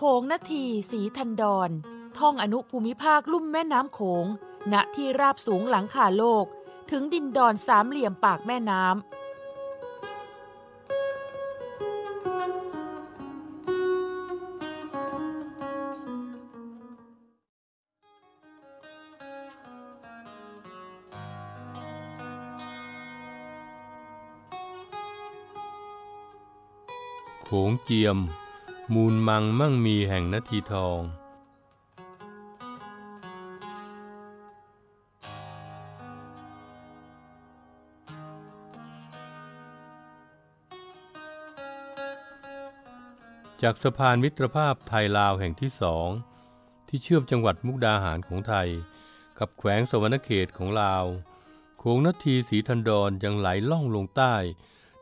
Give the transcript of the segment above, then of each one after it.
โขงนาทีศรีธันดรท่องอนุภูมิภาคลุ่มแม่น้ำโขงณที่ราบสูงหลังคาโลกถึงดินดอนสามเหลี่ยมปากแม่น้ำโขงเจียมมูลมังมั่งมีแห่งนาทีทองจากสะพานมิตรภาพไทยลาวแห่งที่สองที่เชื่อมจังหวัดมุกดาหารของไทยกับแขวงสะวรรณเขตของลาวโขงนาทีศรีธันดรยังไหลล่องลงใต้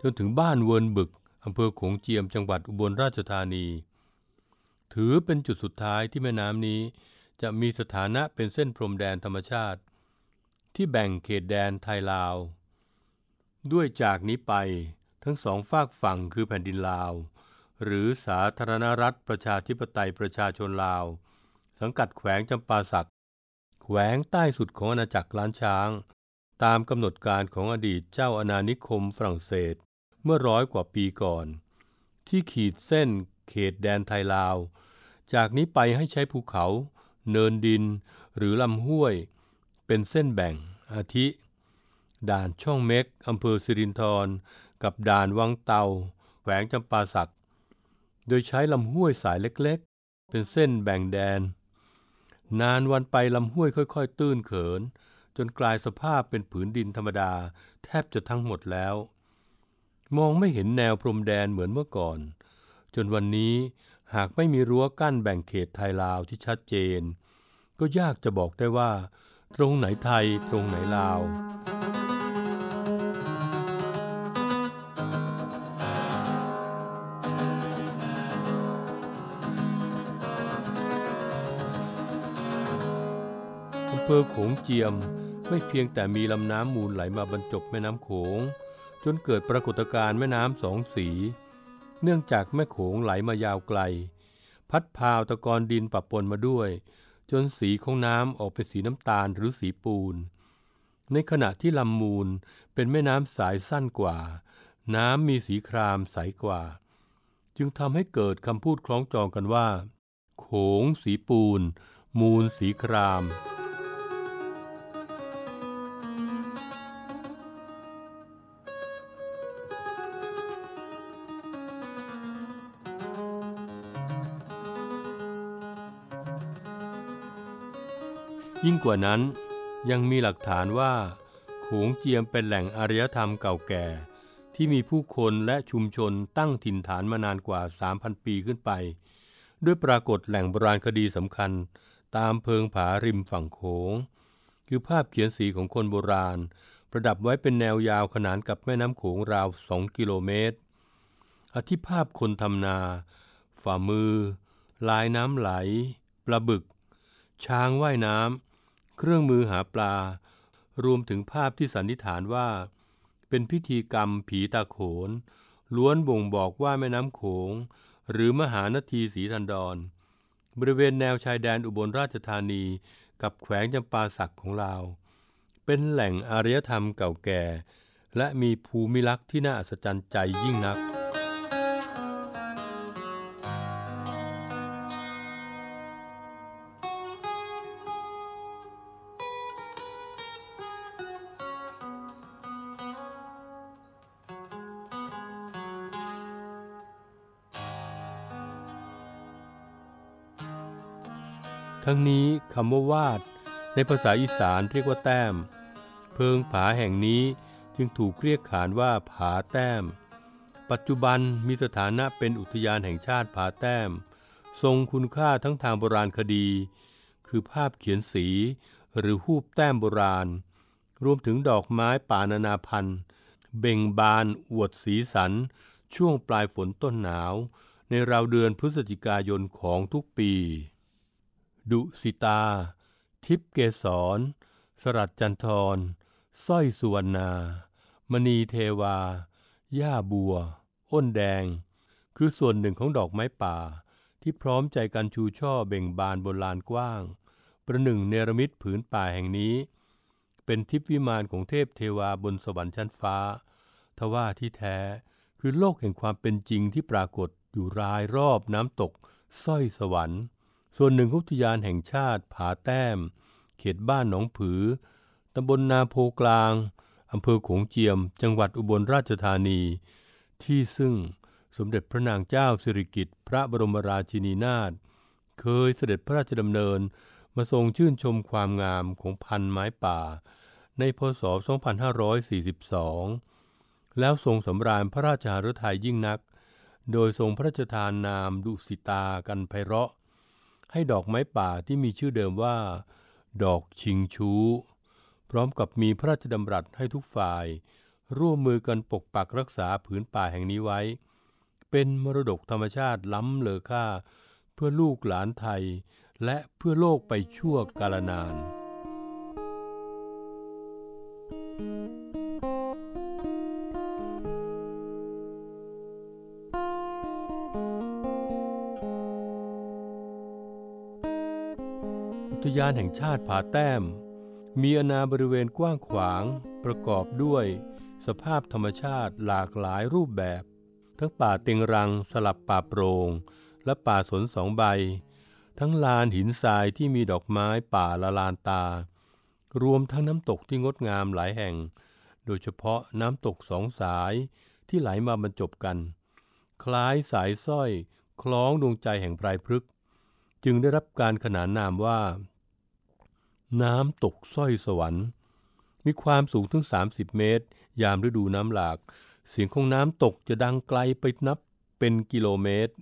จนถึงบ้านเวิร์นบึกอำเภอโขงเจียมจังหวัดอุบลราชธานีถือเป็นจุดสุดท้ายที่แม่น้ำนี้จะมีสถานะเป็นเส้นพรมแดนธรรมชาติที่แบ่งเขตแดนไทยลาวด้วยจากนี้ไปทั้งสองฝากฝั่งคือแผ่นดินลาวหรือสาธารณรัฐประชาธิปไตยประชาชนลาวสังกัดแขวงจำปาสักแขวงใต้สุดของอาณาจักรล้านช้างตามกำหนดการของอดีตเจ้าอาณานิคมฝรั่งเศสเมื่อร้อยกว่าปีก่อนที่ขีดเส้นเขตแดนไทยลาวจากนี้ไปให้ใช้ภูเขาเนินดินหรือลำห้วยเป็นเส้นแบ่งอาทิด่านช่องเม็กอำเภอสิรินธรกับด่านวังเตาแขวงจำปาสักโดยใช้ลำห้วยสายเล็กๆเป็นเส้นแบ่งแดนนานวันไปลำห้วยค่อยๆตื้นเขินจนกลายสภาพเป็นผืนดินธรรมดาแทบจะทั้งหมดแล้วมองไม่เห็นแนวพรมแดนเหมือนเมื่อก่อนจนวันนี้หากไม่มีรั้วกั้นแบ่งเขตไทยลาวที่ชัดเจนก็ยากจะบอกได้ว่าตรงไหนไทยตรงไหนลาวอำเภอโขงเจียมไม่เพียงแต่มีลำน้ำมูลไหลมาบรรจบแม่น้ำโขงจนเกิดปรากฏการณ์แม่น้ำสองสีเนื่องจากแม่โขงไหลมายาวไกลพัดพาตะกอนดินปะปนมาด้วยจนสีของน้ำออกเป็นสีน้ำตาลหรือสีปูนในขณะที่ลำมูลเป็นแม่น้ำสายสั้นกว่าน้ำมีสีครามใสกว่าจึงทำให้เกิดคำพูดคล้องจองกันว่าโขงสีปูนมูลสีครามยิ่งกว่านั้นยังมีหลักฐานว่าโขงเจียมเป็นแหล่งอารยธรรมเก่าแก่ที่มีผู้คนและชุมชนตั้งถิ่นฐานมานานกว่า 3,000 ปีขึ้นไปด้วยปรากฏแหล่งโบราณคดีสำคัญตามเพิงผาริมฝั่งโขงคือภาพเขียนสีของคนโบราณประดับไว้เป็นแนวยาวขนานกับแม่น้ำโขงราว 2 กิโลเมตรอธิภาพคนทำนาฝ่ามือลายน้ำไหลปลาบึกช้างว่ายน้ำเครื่องมือหาปลารวมถึงภาพที่สันนิษฐานว่าเป็นพิธีกรรมผีตาโขนล้วนบ่งบอกว่าแม่น้ำโขงหรือมหานาทีศรีธันดรบริเวณแนวชายแดนอุบลราชธานีกับแขวงจำปาสักของลาวเป็นแหล่งอารยธรรมเก่าแก่และมีภูมิลักษณ์ที่น่าอัศจรรย์ใจยิ่งนักทั้งนี้คำว่าวาดในภาษาอีสานเรียกว่าแต้ม เพิงผาแห่งนี้จึงถูกเรียกขานว่าผาแต้มปัจจุบันมีสถานะเป็นอุทยานแห่งชาติผาแต้มทรงคุณค่าทั้งทางโบราณคดีคือภาพเขียนสีหรือรูปแต้มโบราณรวมถึงดอกไม้ป่านานาพันธุ์เบ่งบานอวดสีสันช่วงปลายฝนต้นหนาวในราวเดือนพฤศจิกายนของทุกปีดุสิตาทิพย์เกษรสรัจจันทรสร้อยสุวรรณามณีเทวาหญ้าบัวอ้นแดงคือส่วนหนึ่งของดอกไม้ป่าที่พร้อมใจกันชูช่อเบ่งบานบนลานกว้างประหนึ่งเนรมิตผืนป่าแห่งนี้เป็นทิพย์วิมานของเทพเทวาบนสวรรค์ชั้นฟ้าทว่าที่แท้คือโลกแห่งความเป็นจริงที่ปรากฏอยู่รายรอบน้ำตกสร้อยสวรรค์ส่วนหนึ่งของอุทยานแห่งชาติผาแต้มเขตบ้านหนองผือตำบลนาโพกลางอำเภอโขงเจียมจังหวัดอุบลราชธานีที่ซึ่งสมเด็จพระนางเจ้าสิริกิติ์พระบรมราชินีนาถเคยเสด็จพระราชดำเนินมาทรงชื่นชมความงามของพันไม้ป่าในพ.ศ. 2542แล้วทรงสำราญพระราชหฤทัยยิ่งนักโดยทรงพระราชทานนามดุสิตากันไพเราะให้ดอกไม้ป่าที่มีชื่อเดิมว่าดอกชิงชูพร้อมกับมีพระราชดำรัสให้ทุกฝ่ายร่วมมือกันปกปักรักษาผืนป่าแห่งนี้ไว้เป็นมรดกธรรมชาติล้ำเลอค่าเพื่อลูกหลานไทยและเพื่อโลกไปชั่วกาลนานอุทยานแห่งชาติผาแต้มมีอาณาบริเวณกว้างขวางประกอบด้วยสภาพธรรมชาติหลากหลายรูปแบบทั้งป่าเต็งรังสลับป่าโปร่งและป่าสนสองใบทั้งลานหินทรายที่มีดอกไม้ป่าละลานตารวมทั้งน้ำตกที่งดงามหลายแห่งโดยเฉพาะน้ำตกสองสายที่ไหลมาบรรจบกันคล้ายสายสร้อยคล้องดวงใจแห่งไพรพฤกษ์จึงได้รับการขนานนามว่าน้ำตกสร้อยสวรรค์มีความสูงถึง30เมตรยามฤดูน้ำหลากเสียงของน้ำตกจะดังไกลไปนับเป็นกิโลเมตร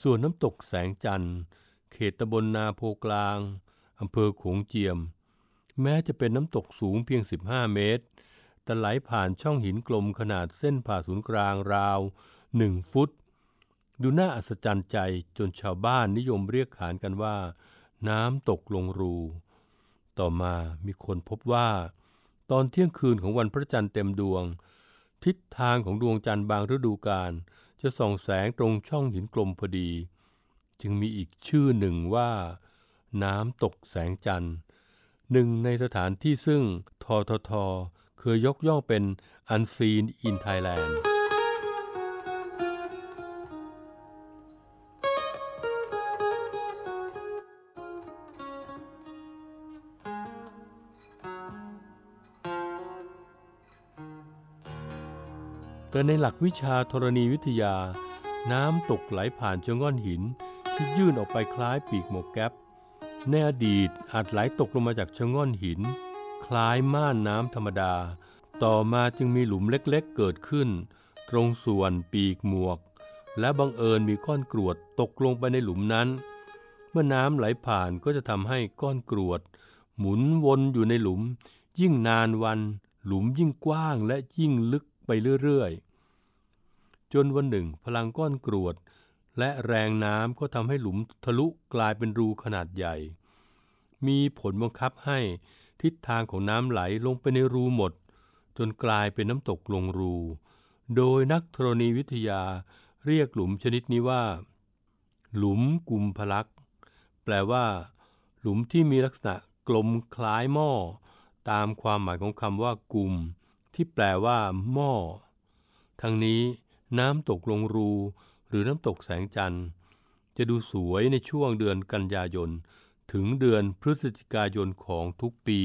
ส่วนน้ำตกแสงจันทร์เขตตำบลนาโพกลางอำเภอโขงเจียมแม้จะเป็นน้ำตกสูงเพียง15เมตรแต่ไหลผ่านช่องหินกลมขนาดเส้นผ่าศูนย์กลางราว1ฟุตดูน่าอัศจรรย์ใจจนชาวบ้านนิยมเรียกขานกันว่าน้ำตกลงรูต่อมามีคนพบว่าตอนเที่ยงคืนของวันพระจันทร์เต็มดวงทิศทางของดวงจันทร์บางฤดูกาลจะส่องแสงตรงช่องหินกลมพอดีจึงมีอีกชื่อหนึ่งว่าน้ำตกแสงจันทร์หนึ่งในสถานที่ซึ่งททเคยยกย่องเป็น Unseen in Thailandแต่ในหลักวิชาธรณีวิทยาน้ำตกไหลผ่านชะง่อนหินที่ยื่นออกไปคล้ายปีกหมวกแก๊ปในอดีตอาจไหลตกลงมาจากชะง่อนหินคล้ายม่านน้ำธรรมดาต่อมาจึงมีหลุมเล็กๆเกิดขึ้นตรงส่วนปีกหมวกและบังเอิญมีก้อนกรวดตกลงไปในหลุมนั้นเมื่อน้ำไหลผ่านก็จะทำให้ก้อนกรวดหมุนวนอยู่ในหลุมยิ่งนานวันหลุมยิ่งกว้างและยิ่งลึกไปเรื่อยๆจนวันหนึ่งพลังก้อนกรวดและแรงน้ำก็ทำให้หลุมทะลุกลายเป็นรูขนาดใหญ่มีผลบังคับให้ทิศทางของน้ำไหลลงไปในรูหมดจนกลายเป็นน้ำตกลงรูโดยนักธรณีวิทยาเรียกหลุมชนิดนี้ว่าหลุมกุมภลักษ์แปลว่าหลุมที่มีลักษณะกลมคล้ายหม้อตามความหมายของคำว่ากุมที่แปลว่าหม้อทั้งนี้น้ำตกลงรูหรือน้ำตกแสงจันทร์จะดูสวยในช่วงเดือนกันยายนถึงเดือนพฤศจิกายนของทุกปี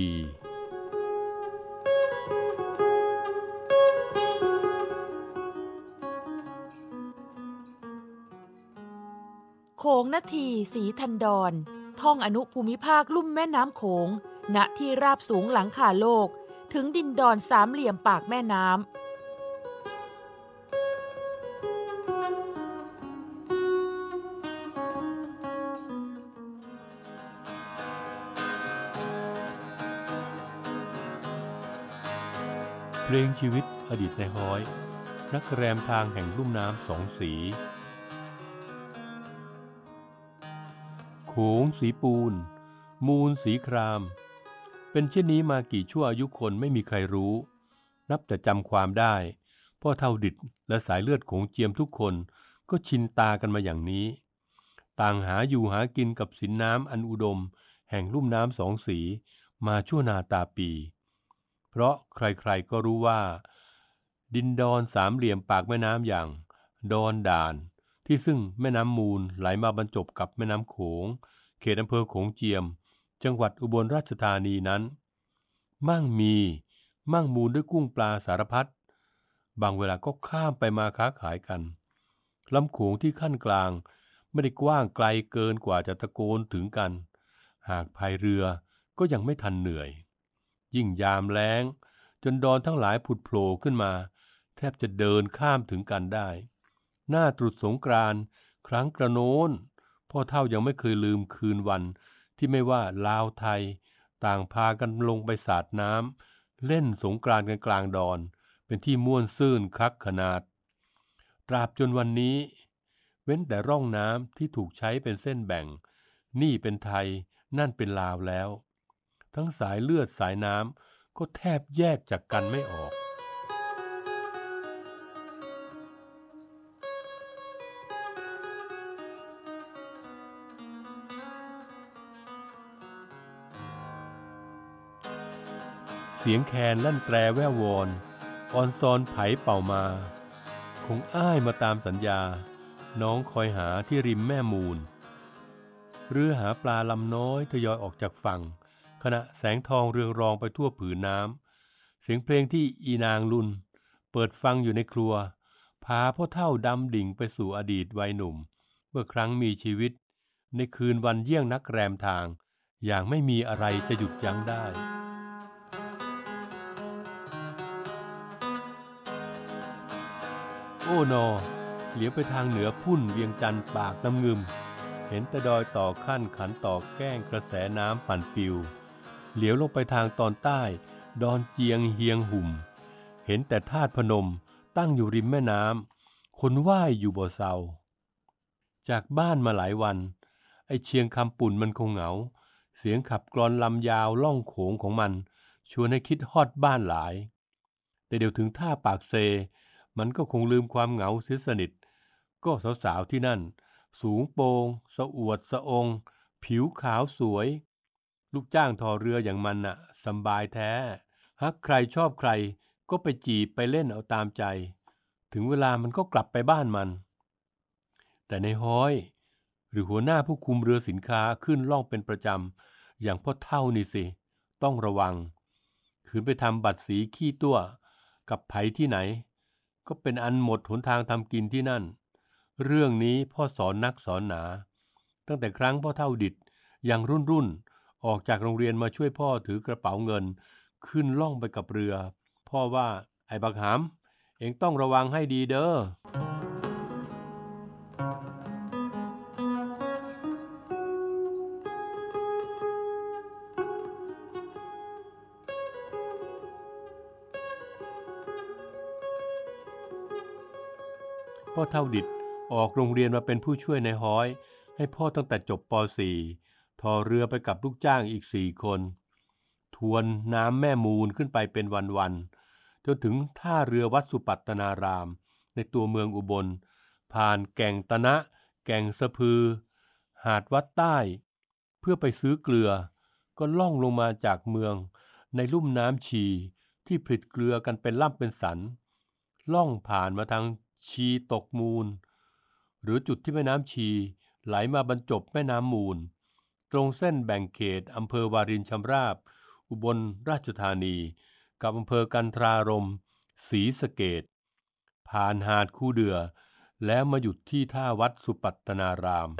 โขงนาทีศรีธันดรท่องอนุภูมิภาคลุ่มแม่น้ำโขง ณที่ราบสูงหลังคาโลกถึงดินดอนสามเหลี่ยมปากแม่น้ำเพลงชีวิตอดีตนายฮ้อยนักแรมทางแห่งลุ่มน้ำสองสีโขงสีปูนมูลสีครามเป็นเช่นนี้มากี่ชั่วอายุคนไม่มีใครรู้นับแต่จำความได้พ่อเฒ่าดิษฐ์และสายเลือดโขงเจียมทุกคนก็ชินตากันมาอย่างนี้ต่างหาอยู่หากินกับสินน้ำอันอุดมแห่งลุ่มน้ำสองสีมาชั่วนาตาปีเพราะใครๆก็รู้ว่าดินดอนสามเหลี่ยมปากแม่น้ำอย่างดอนด่านที่ซึ่งแม่น้ำมูลไหลมาบรรจบกับแม่น้ำโขงเขตอำเภอโขงเจียมจังหวัดอุบลราชธานีนั้นมั่งมูลด้วยกุ้งปลาสารพัดบางเวลาก็ข้ามไปมาค้าขายกันลำโขงที่ขั้นกลางไม่ได้กว้างไกลเกินกว่าจะตะโกนถึงกันหากพายเรือก็ยังไม่ทันเหนื่อยยิ่งยามแล้งจนดอนทั้งหลายผุดโผล่ขึ้นมาแทบจะเดินข้ามถึงกันได้หน้าตรุษสงกรานต์ครั้งกระโน้นพ่อเฒ่ายังไม่เคยลืมคืนวันที่ไม่ว่าลาวไทยต่างพากันลงไปสาดน้ำเล่นสงกรานต์กันกลางดอนเป็นที่ม่วนซื่นคักขนาดตราบจนวันนี้เว้นแต่ร่องน้ำที่ถูกใช้เป็นเส้นแบ่งนี่เป็นไทยนั่นเป็นลาวแล้วทั้งสายเลือดสายน้ำก็แทบแยกจากกันไม่ออกเสียงแคนลั่นแตรแว่ววอนออนซอนไผเป่ามาคงอ้ายมาตามสัญญาน้องคอยหาที่ริมแม่มูลเรือหาปลาลำน้อยทยอยออกจากฝั่งขณะแสงทองเรืองรองไปทั่วผืนน้ำเสียงเพลงที่อีนางลุนเปิดฟังอยู่ในครัวพาพ่อเฒ่าดำดิ่งไปสู่อดีตวัยหนุ่มเมื่อครั้งมีชีวิตในคืนวันเยี่ยงนักแรมทางอย่างไม่มีอะไรจะหยุดยั้งได้โอ้นอเหลียวไปทางเหนือพุ่นเวียงจันทร์ปากน้ำงึมเห็นแต่ดอยต่อขั้นขันต่อแก้งกระแสน้ำปั่นปิวเหลียวลงไปทางตอนใต้ดอนเจียงเฮียงหุ่มเห็นแต่ธาตุพนมตั้งอยู่ริมแม่น้ำคนว่ายอยู่บ่อเซาจากบ้านมาหลายวันไอเชียงคำปุ่นมันคงเหงาเสียงขับกลอนลำยาวล่องโขงของมันชวนให้คิดฮอดบ้านหลายแต่เดี๋ยวถึงท่าปากเซมันก็คงลืมความเหงาเสียสนิทก็สาวๆที่นั่นสูงโปงสะอวดสะองผิวขาวสวยลูกจ้างทอเรืออย่างมันน่ะสบายแท้หากใครชอบใครก็ไปจีบไปเล่นเอาตามใจถึงเวลามันก็กลับไปบ้านมันแต่ในฮ้อยหรือหัวหน้าผู้คุมเรือสินค้าขึ้นล่องเป็นประจำอย่างพ่อเฒ่านี่สิต้องระวังขืนไปทำบัตรสีขี้ตั้วกับไผที่ไหนก็เป็นอันหมดหนทางทำกินที่นั่นเรื่องนี้พ่อสอนนักสอนหนาตั้งแต่ครั้งพ่อเฒ่าดิษฐ์ยังรุ่นออกจากโรงเรียนมาช่วยพ่อถือกระเป๋าเงินขึ้นล่องไปกับเรือพ่อว่าไอ้บักหามเอ็งต้องระวังให้ดีเด้อพ่อเฒ่าดิษฐ์ออกโรงเรียนมาเป็นผู้ช่วยนายฮ้อยให้พ่อตั้งแต่จบป.4 ทอเรือไปกับลูกจ้างอีก4คนทวนน้ำแม่มูลขึ้นไปเป็นวันๆจนถึงท่าเรือวัดสุปัตตนารามในตัวเมืองอุบลผ่านแก่งตะนะแก่งสะพือหาดวัดใต้เพื่อไปซื้อเกลือก็ล่องลงมาจากเมืองในลุ่มน้ำชีที่ผลิตเกลือกันเป็นล่ำเป็นสันล่องผ่านมาทางชีตกมูลหรือจุดที่แม่น้ำชีไหลมาบรรจบแม่น้ำมูลตรงเส้นแบ่งเขตอำเภอวารินชำราบอุบลราชธานีกับอำเภอกันทรารมศรีสะเกษผ่านหาดคูเดือแล้วมาหยุดที่ท่าวัดสุปัตตนาราม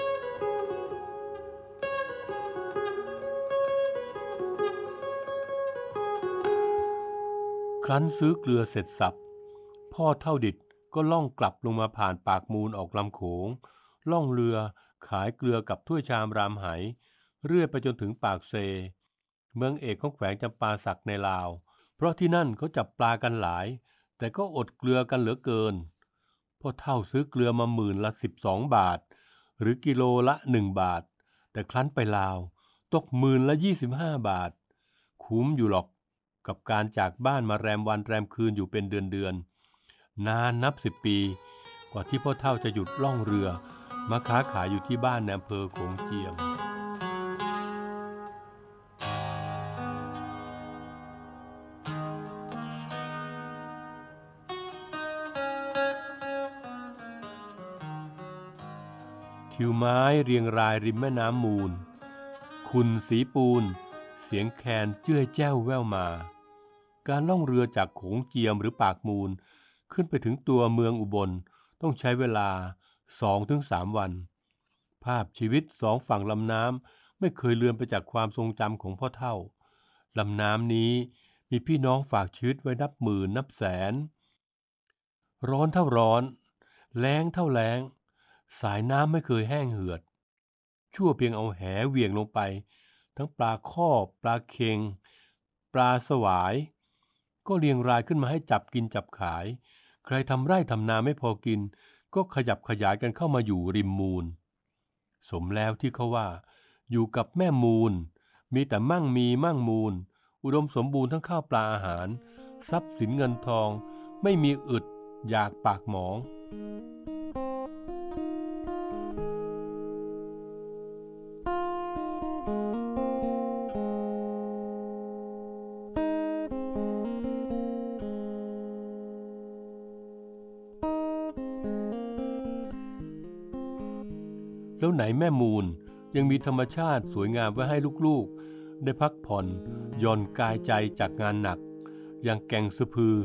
ครั้นซื้อเกลือเสร็จสับพ่อเท่าดิดก็ล่องกลับลงมาผ่านปากมูลออกลำโขงล่องเรือขายเกลือกับถ้วยชามรามไหเรื่อยไปจนถึงปากเซเมืองเอกของแขวงจำปาสักในลาวเพราะที่นั่นเขาจับปลากันหลายแต่ก็อดเกลือกันเหลือเกินพ่อเท่าซื้อเกลือมาหมื่นละ12 บาทหรือกิโลละ1 บาทแต่ครั้นไปลาวตกหมื่นละ25 บาทคุ้มอยู่หรอกกับการจากบ้านมาแรมวันแรมคืนอยู่เป็นเดือนๆนานนับ10 ปีกว่าที่พ่อเท่าจะหยุดล่องเรือมาค้าขายอยู่ที่บ้านในอำเภอโขงเจียมทิวไม้เรียงรายริมแม่น้ำมูลคุณสีปูนเสียงแคนเจื้อยแจ้วแว่วมาการล่องเรือจากโขงเจียมหรือปากมูลขึ้นไปถึงตัวเมืองอุบลต้องใช้เวลา 2-3 วันภาพชีวิตสองฝั่งลำน้ำไม่เคยเลือนไปจากความทรงจำของพ่อเฒ่าลำน้ำนี้มีพี่น้องฝากชีวิตไว้นับหมื่นนับแสนร้อนเท่าร้อนแล้งเท่าแล้งสายน้ำไม่เคยแห้งเหือดชั่วเพียงเอาแหเหวี่ยงลงไปทั้งปลาข้อปลาเค็งปลาสวายก็เรียงรายขึ้นมาให้จับกินจับขายใครทำไร่ทำนาไม่พอกินก็ขยับขยายกันเข้ามาอยู่ริมมูลสมแล้วที่เขาว่าอยู่กับแม่มูลมีแต่มั่งมีมั่งมูลอุดมสมบูรณ์ทั้งข้าวปลาอาหารทรัพย์สินเงินทองไม่มีอึดอยากปากหมองแล้วไหนแม่มูลยังมีธรรมชาติสวยงามไว้ให้ลูกๆได้พักผ่อนหย่อนกายใจจากงานหนักอย่างแก่งสะพือ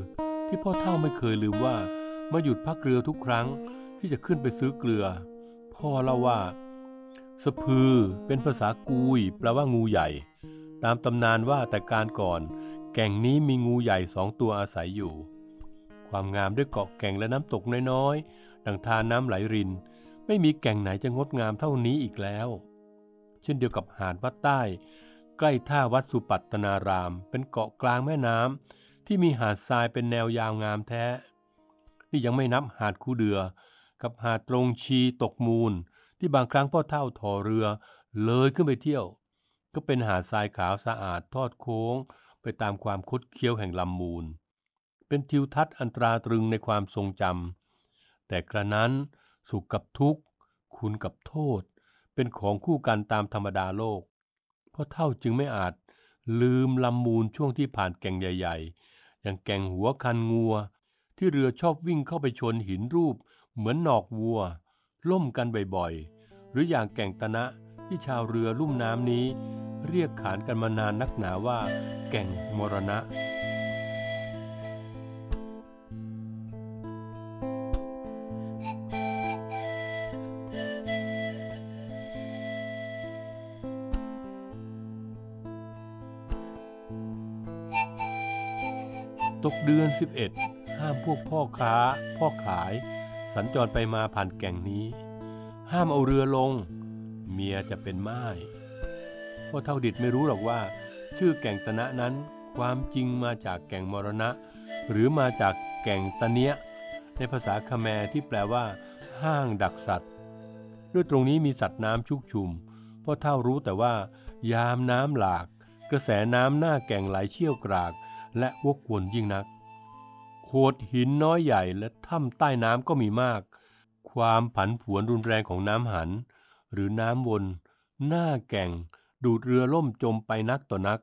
ที่พ่อเฒ่าไม่เคยลืมว่ามาหยุดพักเรือทุกครั้งที่จะขึ้นไปซื้อเกลือพ่อเล่าว่าสะพือเป็นภาษากุยแปลว่างูใหญ่ตามตำนานว่าแต่การก่อนแก่งนี้มีงูใหญ่2 ตัวอาศัยอยู่ความงามด้วยเกาะแก่งและน้ำตกน้อยๆดังทานน้ำไหลรินไม่มีแก่งไหนจะงดงามเท่านี้อีกแล้วเช่นเดียวกับหาดวัดใต้ใกล้ท่าวัดสุปัตตนารามเป็นเกาะกลางแม่น้ำที่มีหาดทรายเป็นแนวยาวงามแท้นี่ยังไม่นับหาดคูเดือกับหาดตรงชีตกมูลที่บางครั้งพ่อเฒ่าถ่อเรือเลยขึ้นไปเที่ยวก็เป็นหาดทรายขาวสะอาดทอดโค้งไปตามความคดเคี้ยวแห่งลำมูลเป็นทิวทัศน์อันตราตรึงในความทรงจำแต่กระนั้นสุขกับทุกข์คุณกับโทษเป็นของคู่กันตามธรรมดาโลกพ่อเฒ่าจึงไม่อาจลืมลำมูลช่วงที่ผ่านแก่งใหญ่ๆอย่างแก่งหัวคันงัวที่เรือชอบวิ่งเข้าไปชนหินรูปเหมือนหนอกวัวล่มกันบ่อยๆหรืออย่างแก่งตะนะที่ชาวเรือลุ่มน้ำนี้เรียกขานกันมานานนักหนาว่าแก่งมรณะตกเดือน 11ห้ามพวกพ่อค้าพ่อขายสัญจรไปมาผ่านแก่งนี้ห้ามเอาเรือลงเมียจะเป็นม่ายพ่อเฒ่าดิดไม่รู้หรอกว่าชื่อแก่งตะนะนั้นความจริงมาจากแก่งมรณะหรือมาจากแก่งตะเนียในภาษาคแมรที่แปลว่าห้างดักสัตว์ด้วยตรงนี้มีสัตว์น้ำชุกชุมพ่อเฒ่ารู้แต่ว่ายามน้ำหลากกระแสน้ำหน้าแก่งไหลเชี่ยวกรากและวกวนยิ่งนักโขดหินน้อยใหญ่และถ้ำใต้น้ำก็มีมากความผันผวนรุนแรงของน้ำหันหรือน้ำวนหน้าแก่งดูดเรือล่มจมไปนักต่อนัก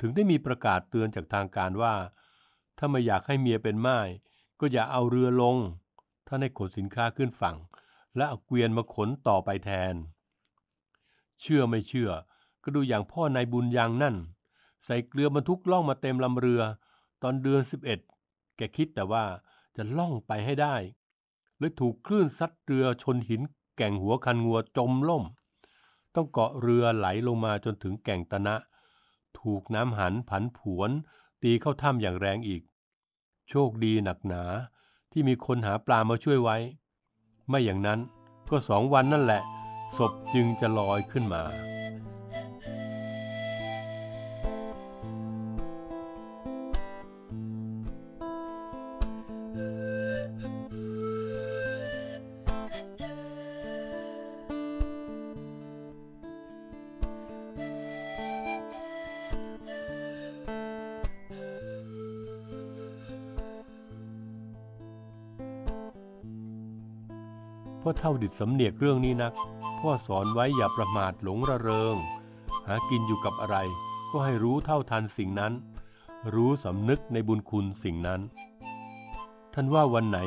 ถึงได้มีประกาศเตือนจากทางการว่าถ้าไม่อยากให้เมียเป็นม่ายก็อย่าเอาเรือลงถ้าได้ขนสินค้าขึ้นฝั่งและเอาเกวียนมาขนต่อไปแทนเชื่อไม่เชื่อก็ดูอย่างพ่อนายบุญยังนั่นใส่เกลือบรรทุกล่องมาเต็มลำเรือตอนเดือน11แกคิดแต่ว่าจะล่องไปให้ได้เลยถูกคลื่นซัดเรือชนหินแก่งหัวคันงัวจมล่มต้องเกาะเรือไหลลงมาจนถึงแก่งตะนะถูกน้ำหันผันผวน ตีเข้าถ้ำอย่างแรงอีกโชคดีหนักหนาที่มีคนหาปลามาช่วยไว้ไม่อย่างนั้นก็2 วันนั่นแหละศพจึงจะลอยขึ้นมาพ่อเท่าดิดสำเนียกเรื่องนี้นักพ่อสอนไว้อย่าประมาทหลงระเริงหากินอยู่กับอะไรก็ให้รู้เท่าทันสิ่งนั้นรู้สำนึกในบุญคุณสิ่งนั้นท่านว่าวันไหน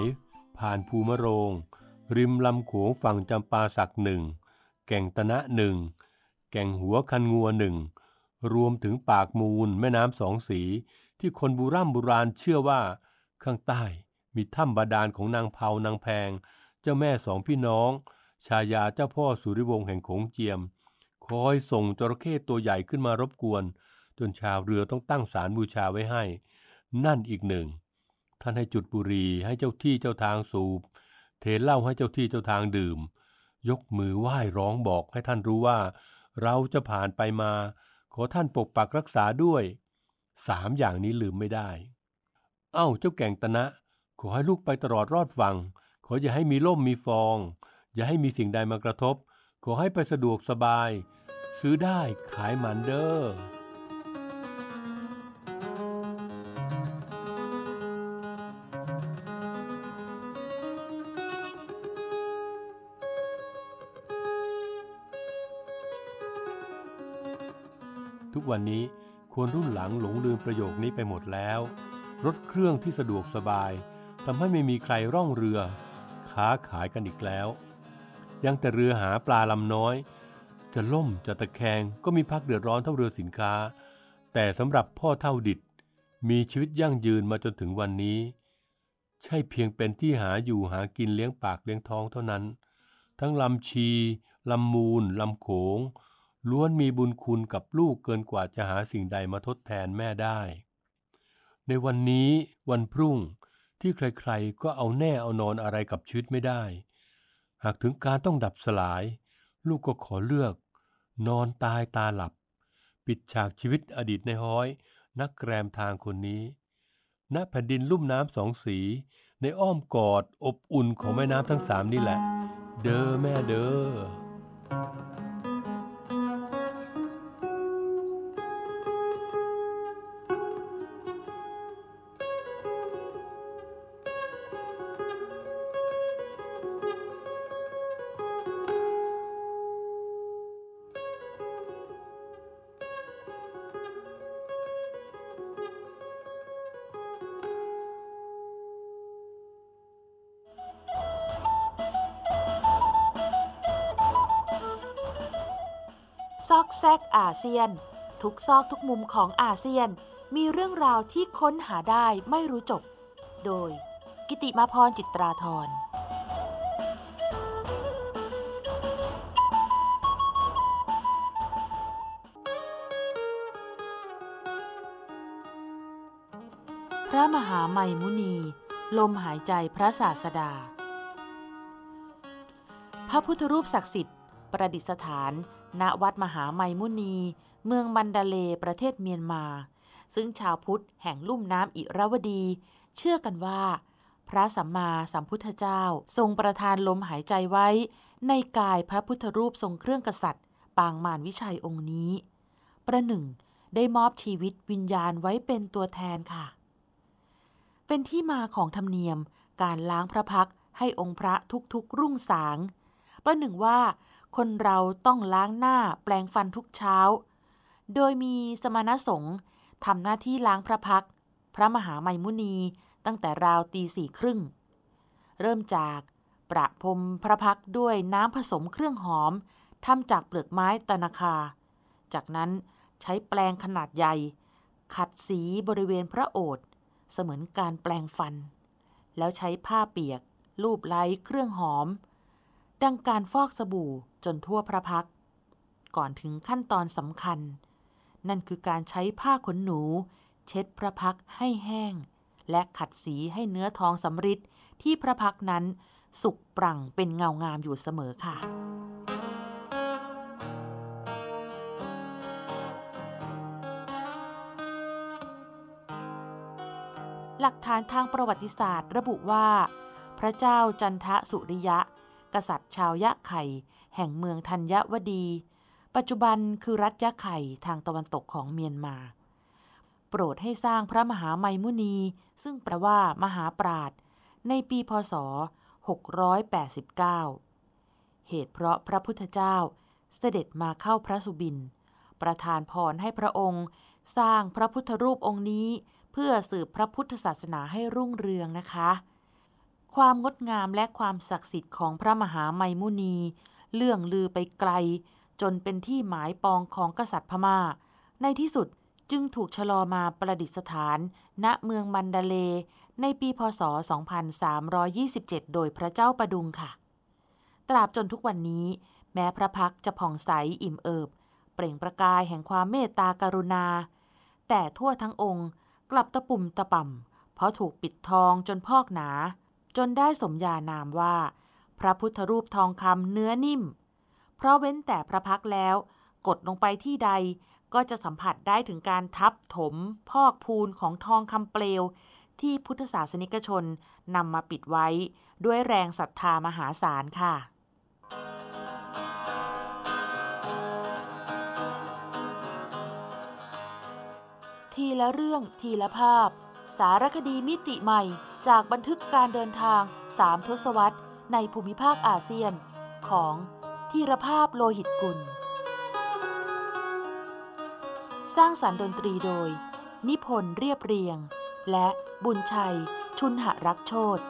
ผ่านภูมะโรงริมลำโขงฝั่งจำปาสักหนึ่งแก่งตนะหนึ่งแก่งหัวคันงัวหนึ่งรวมถึงปากมูลแม่น้ำสองสีที่คนโบราณเชื่อว่าข้างใต้มีถ้ำบาดาลของนางเภานางแพงเจ้าแม่2 พี่น้องชายาเจ้าพ่อสุริวงศ์แห่งโขงเจียมคอยส่งจระเข้ตัวใหญ่ขึ้นมารบกวนจนชาวเรือต้องตั้งศาลบูชาไว้ให้นั่นอีกหนึ่งท่านให้จุดบุหรี่ให้เจ้าที่เจ้าทางสูบเทเหล้าให้เจ้าที่เจ้าทางดื่มยกมือไหว้ร้องบอกให้ท่านรู้ว่าเราจะผ่านไปมาขอท่านปกปักรักษาด้วย3 อย่างนี้ลืมไม่ได้เอ้าเจ้าแก่งตนะขอให้ลูกไปตลอดรอดฝั่งขออย่าให้มีล่มมีฟองอย่าให้มีสิ่งใดมากระทบขอให้ไปสะดวกสบายซื้อได้ขายมันเด้อทุกวันนี้คนรุ่นหลังหลงลืมประโยคนี้ไปหมดแล้วรถเครื่องที่สะดวกสบายทำให้ไม่มีใครร่องเรือค้าขายกันอีกแล้วยังแต่เรือหาปลาลำน้อยจะล่มจะตะแคงก็มีภักเดือดร้อนเท่าเรือสินค้าแต่สำหรับพ่อเท่าดิดมีชีวิตยั่งยืนมาจนถึงวันนี้ใช่เพียงเป็นที่หาอยู่หากินเลี้ยงปากเลี้ยงท้องเท่านั้นทั้งลำชีลำมูลลำโขงล้วนมีบุญคุณกับลูกเกินกว่าจะหาสิ่งใดมาทดแทนแม่ได้ในวันนี้วันพรุ่งที่ใครๆก็เอาแน่เอานอนอะไรกับชีวิตไม่ได้หากถึงการต้องดับสลายลูกก็ขอเลือกนอนตายตาหลับปิดฉากชีวิตอดีตในห้อยนักแรมทางคนนี้ณแผ่นดินลุ่มน้ำสองสีในอ้อมกอดอบอุ่นของแม่น้ำทั้ง3นี่แหละเด้อแม่เด้อซอกแซกอาเซียนทุกซอกทุกมุมของอาเซียนมีเรื่องราวที่ค้นหาได้ไม่รู้จบโดยกิติมาพรจิตราธรพระมหาไมมุนีลมหายใจพระศาสดาพระพุทธรูปศักดิ์สิทธิ์ประดิษฐานณวัดมหาไมมุนีเมืองมันดาเลประเทศเมียนมาซึ่งชาวพุทธแห่งลุ่มน้ำอิระวดีเชื่อกันว่าพระสัมมาสัมพุทธเจ้าทรงประทานลมหายใจไว้ในกายพระพุทธรูปทรงเครื่องกษัตริย์ปางมารวิชัยองค์นี้ประหนึ่งได้มอบชีวิตวิญญาณไว้เป็นตัวแทนค่ะเป็นที่มาของธรรมเนียมการล้างพระพักตร์ให้องค์พระทุกๆรุ่งสางประหนึ่งว่าคนเราต้องล้างหน้าแปรงฟันทุกเช้าโดยมีสมณสงฆ์ทำหน้าที่ล้างพระพักตร์พระมหาไมมุนีตั้งแต่ราวตี 4:30เริ่มจากประพรมพระพักตร์ด้วยน้ำผสมเครื่องหอมทำจากเปลือกไม้ตะนาคาจากนั้นใช้แปรงขนาดใหญ่ขัดสีบริเวณพระโอษฐ์เสมือนการแปรงฟันแล้วใช้ผ้าเปียกลูบไล้เครื่องหอมดังการฟอกสบู่จนทั่วพระพักตร์ก่อนถึงขั้นตอนสำคัญนั่นคือการใช้ผ้าขนหนู เช็ดพระพักให้แห้งและขัดสีให้เนื้อทองสำริดที่พระพักนั้นสุกปรั่งเป็นเงางามอยู่เสมอค่ะหลักฐานทางประวัติศาสตร์ระบุว่าพระเจ้าจันทสุริยะกษัตริย์ชาวยะไข่แห่งเมืองธัญวดีปัจจุบันคือรัฐยะไข่ทางตะวันตกของเมียนมาโปรดให้สร้างพระมหาไมมุนีซึ่งแปลว่ามหาปราดในปีพ.ศ. 689เหตุเพราะพระพุทธเจ้าเสด็จมาเข้าพระสุบินประทานพรให้พระองค์สร้างพระพุทธรูปองค์นี้เพื่อสืบพระพุทธศาสนาให้รุ่งเรืองนะคะความงดงามและความศักดิ์สิทธิ์ของพระมหาไมมุนีเลื่องลือไปไกลจนเป็นที่หมายปองของกษัตริย์พม่าในที่สุดจึงถูกชะลอมาประดิษฐานณเมืองมันดาเลย์ในปีพ.ศ. 2327โดยพระเจ้าประดุงค่ะตราบจนทุกวันนี้แม้พระพักจะผ่องใสอิ่มเอิบเปล่งประกายแห่งความเมตตากรุณาแต่ทั่วทั้งองค์กลับตะปุ่มตะป่ำเพราะถูกปิดทองจนพอกหนาจนได้สมญานามว่าพระพุทธรูปทองคำเนื้อนิ่มเพราะเว้นแต่พระพักแล้วกดลงไปที่ใดก็จะสัมผัสได้ถึงการทับถมพอกพูนของทองคำเปลวที่พุทธศาสนิกชนนำมาปิดไว้ด้วยแรงศรัทธามหาศาลค่ะทีละเรื่องทีละภาพสารคดีมิติใหม่จากบันทึกการเดินทาง3ทศวรรษในภูมิภาคอาเซียนของธีรภาพโลหิตกุลสร้างสรรค์ดนตรีโดยนิพนธ์เรียบเรียงและบุญชัยชุนหรักษ์โชติ